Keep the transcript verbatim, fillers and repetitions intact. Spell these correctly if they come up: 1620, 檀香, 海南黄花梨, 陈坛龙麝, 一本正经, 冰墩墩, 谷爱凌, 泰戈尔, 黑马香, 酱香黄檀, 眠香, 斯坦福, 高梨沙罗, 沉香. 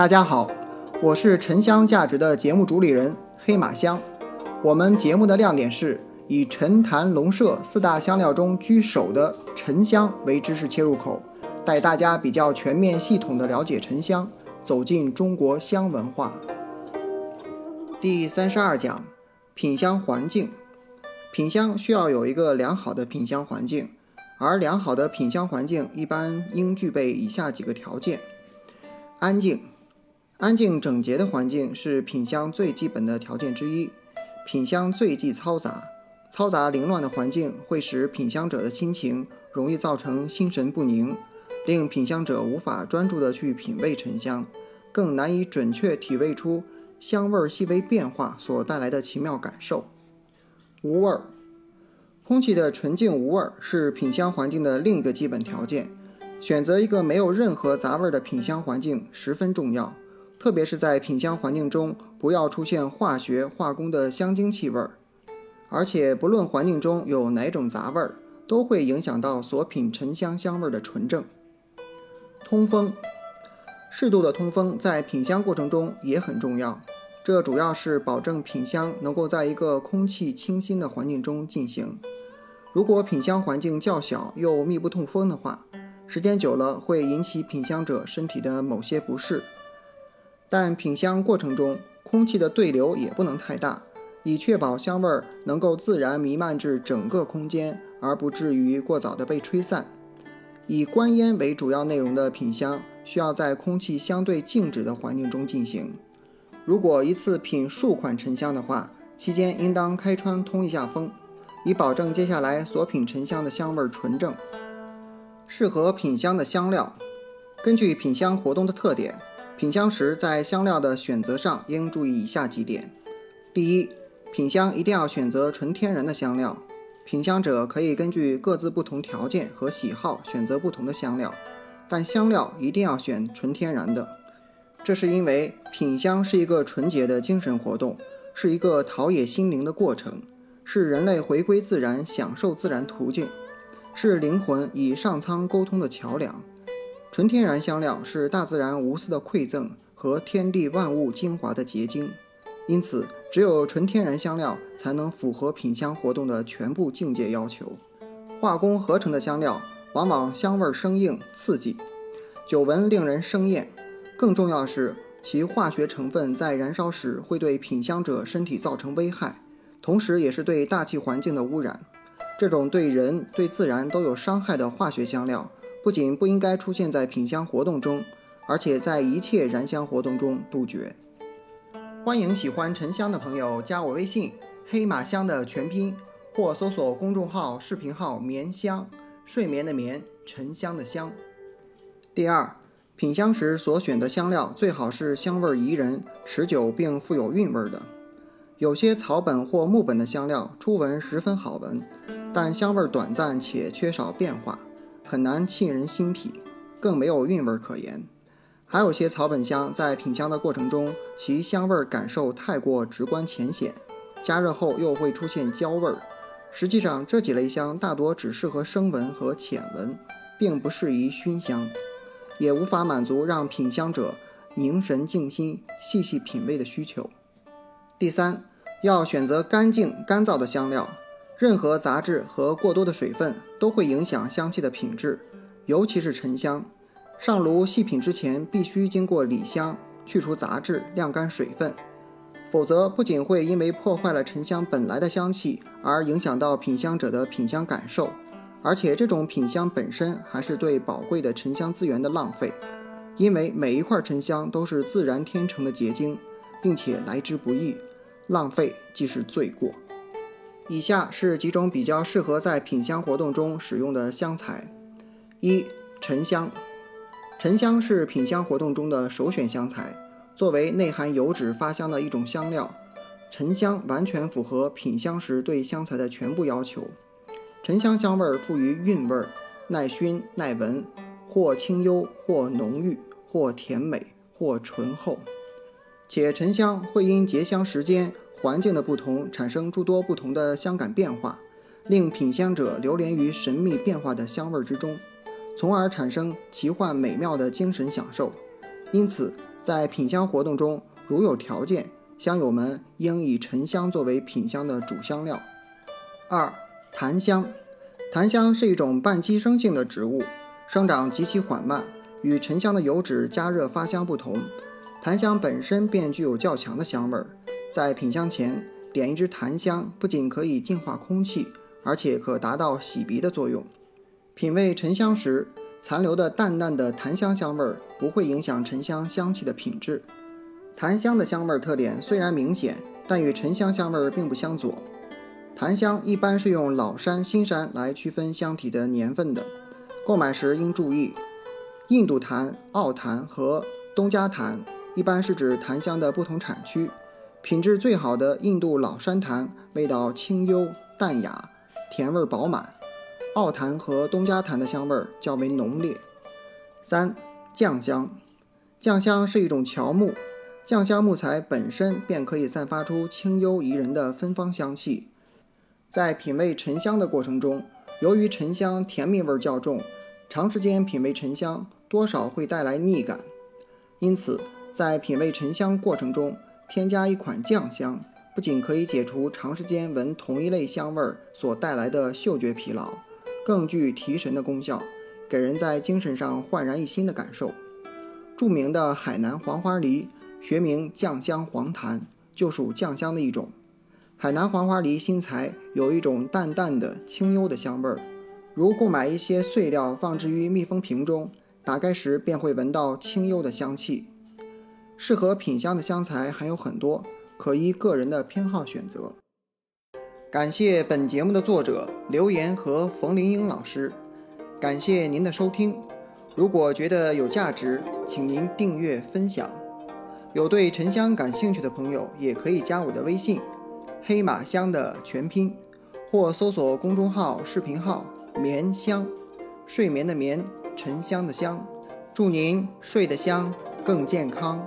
大家好，我是城乡价值的节目主理人黑马香。我们节目的亮点是以陈坛龙麝四大香料中居首的沉香为知识切入口，带大家比较全面系统的了解沉香，走进中国香文化。第三十二讲，品香环境。品香需要有一个良好的品香环境，而良好的品香环境一般应具备以下几个条件：安静，安静整洁的环境是品香最基本的条件之一。品香最忌嘈杂，嘈杂凌乱的环境会使品香者的心情容易造成心神不宁，令品香者无法专注地去品味沉香，更难以准确体味出香味细微变化所带来的奇妙感受。无味，空气的纯净无味是品香环境的另一个基本条件。选择一个没有任何杂味的品香环境十分重要，特别是在品香环境中不要出现化学化工的香精气味，而且不论环境中有哪种杂味，都会影响到所品沉香香味的纯正。通风，适度的通风在品香过程中也很重要，这主要是保证品香能够在一个空气清新的环境中进行。如果品香环境较小又密不通风的话，时间久了会引起品香者身体的某些不适。但品香过程中空气的对流也不能太大，以确保香味能够自然弥漫至整个空间，而不至于过早的被吹散。以观烟为主要内容的品香需要在空气相对静止的环境中进行。如果一次品数款沉香的话，期间应当开窗通一下风，以保证接下来所品沉香的香味纯正。适合品香的香料，根据品香活动的特点，品香时在香料的选择上应注意以下几点：第一，品香一定要选择纯天然的香料，品香者可以根据各自不同条件和喜好选择不同的香料，但香料一定要选纯天然的。这是因为品香是一个纯洁的精神活动，是一个陶冶心灵的过程，是人类回归自然、享受自然途径，是灵魂与上苍沟通的桥梁。纯天然香料是大自然无私的馈赠和天地万物精华的结晶，因此只有纯天然香料才能符合品香活动的全部境界要求。化工合成的香料往往香味生硬刺激，久闻令人生厌，更重要的是其化学成分在燃烧时会对品香者身体造成危害，同时也是对大气环境的污染。这种对人对自然都有伤害的化学香料不仅不应该出现在品香活动中，而且在一切燃香活动中杜绝。欢迎喜欢沉香的朋友加我微信黑马香的全拼，或搜索公众号视频号眠香，睡眠的眠，沉香的香。第二，品香时所选的香料最好是香味宜人、持久并富有韵味的。有些草本或木本的香料初闻十分好闻，但香味短暂且缺少变化，很难沁人心脾，更没有韵味可言。还有些草本香在品香的过程中，其香味感受太过直观浅显，加热后又会出现焦味。实际上这几类香大多只适合生闻和浅闻，并不适宜熏香，也无法满足让品香者凝神静心细细品味的需求。第三，要选择干净干燥的香料，任何杂质和过多的水分都会影响香气的品质，尤其是沉香。上炉细品之前必须经过理香，去除杂质，晾干水分，否则不仅会因为破坏了沉香本来的香气而影响到品香者的品香感受，而且这种品香本身还是对宝贵的沉香资源的浪费，因为每一块沉香都是自然天成的结晶，并且来之不易，浪费即是罪过。以下是几种比较适合在品香活动中使用的香材：一、沉香。沉香是品香活动中的首选香材，作为内含油脂发香的一种香料，沉香完全符合品香时对香材的全部要求。沉香香味富于韵味，耐熏耐闻，或清幽，或浓郁，或甜美，或醇厚，且沉香会因结香时间、环境的不同产生诸多不同的香感变化，令品香者流连于神秘变化的香味之中，从而产生奇幻美妙的精神享受。因此在品香活动中，如有条件，香友们应以沉香作为品香的主香料。二、檀香。檀香是一种半寄生性的植物，生长极其缓慢，与沉香的油脂加热发香不同，檀香本身便具有较强的香味儿。在品香前点一支檀香，不仅可以净化空气，而且可达到洗鼻的作用。品味沉香时，残留的淡淡的檀香香味儿不会影响沉香香气的品质。檀香的香味特点虽然明显，但与沉香香味并不相左。檀香一般是用老杉、新杉来区分香体的年份的，购买时应注意。印度檀、澳檀和东加檀一般是指檀香的不同产区。品质最好的印度老杉檀味道清幽淡雅，甜味饱满，澳檀和东加檀的香味较为浓烈。三、酱香。酱香是一种乔木，酱香木材本身便可以散发出清幽宜人的芬芳香气。在品味沉香的过程中，由于沉香甜蜜味较重，长时间品味沉香多少会带来腻感，因此在品味沉香过程中添加一款酱香，不仅可以解除长时间闻同一类香味所带来的嗅觉疲劳，更具提神的功效，给人在精神上焕然一新的感受。著名的海南黄花梨，学名酱香黄檀，就属酱香的一种。海南黄花梨新材有一种淡淡的清幽的香味，如购买一些碎料放置于密封瓶中，打开时便会闻到清幽的香气。适合品香的香材还有很多，可依个人的偏好选择。感谢本节目的作者刘岩和冯林英老师，感谢您的收听。如果觉得有价值，请您订阅分享。有对沉香感兴趣的朋友，也可以加我的微信黑马香的全拼，或搜索公众号视频号眠香，睡眠的眠，沉香的香。祝您睡得香，更健康。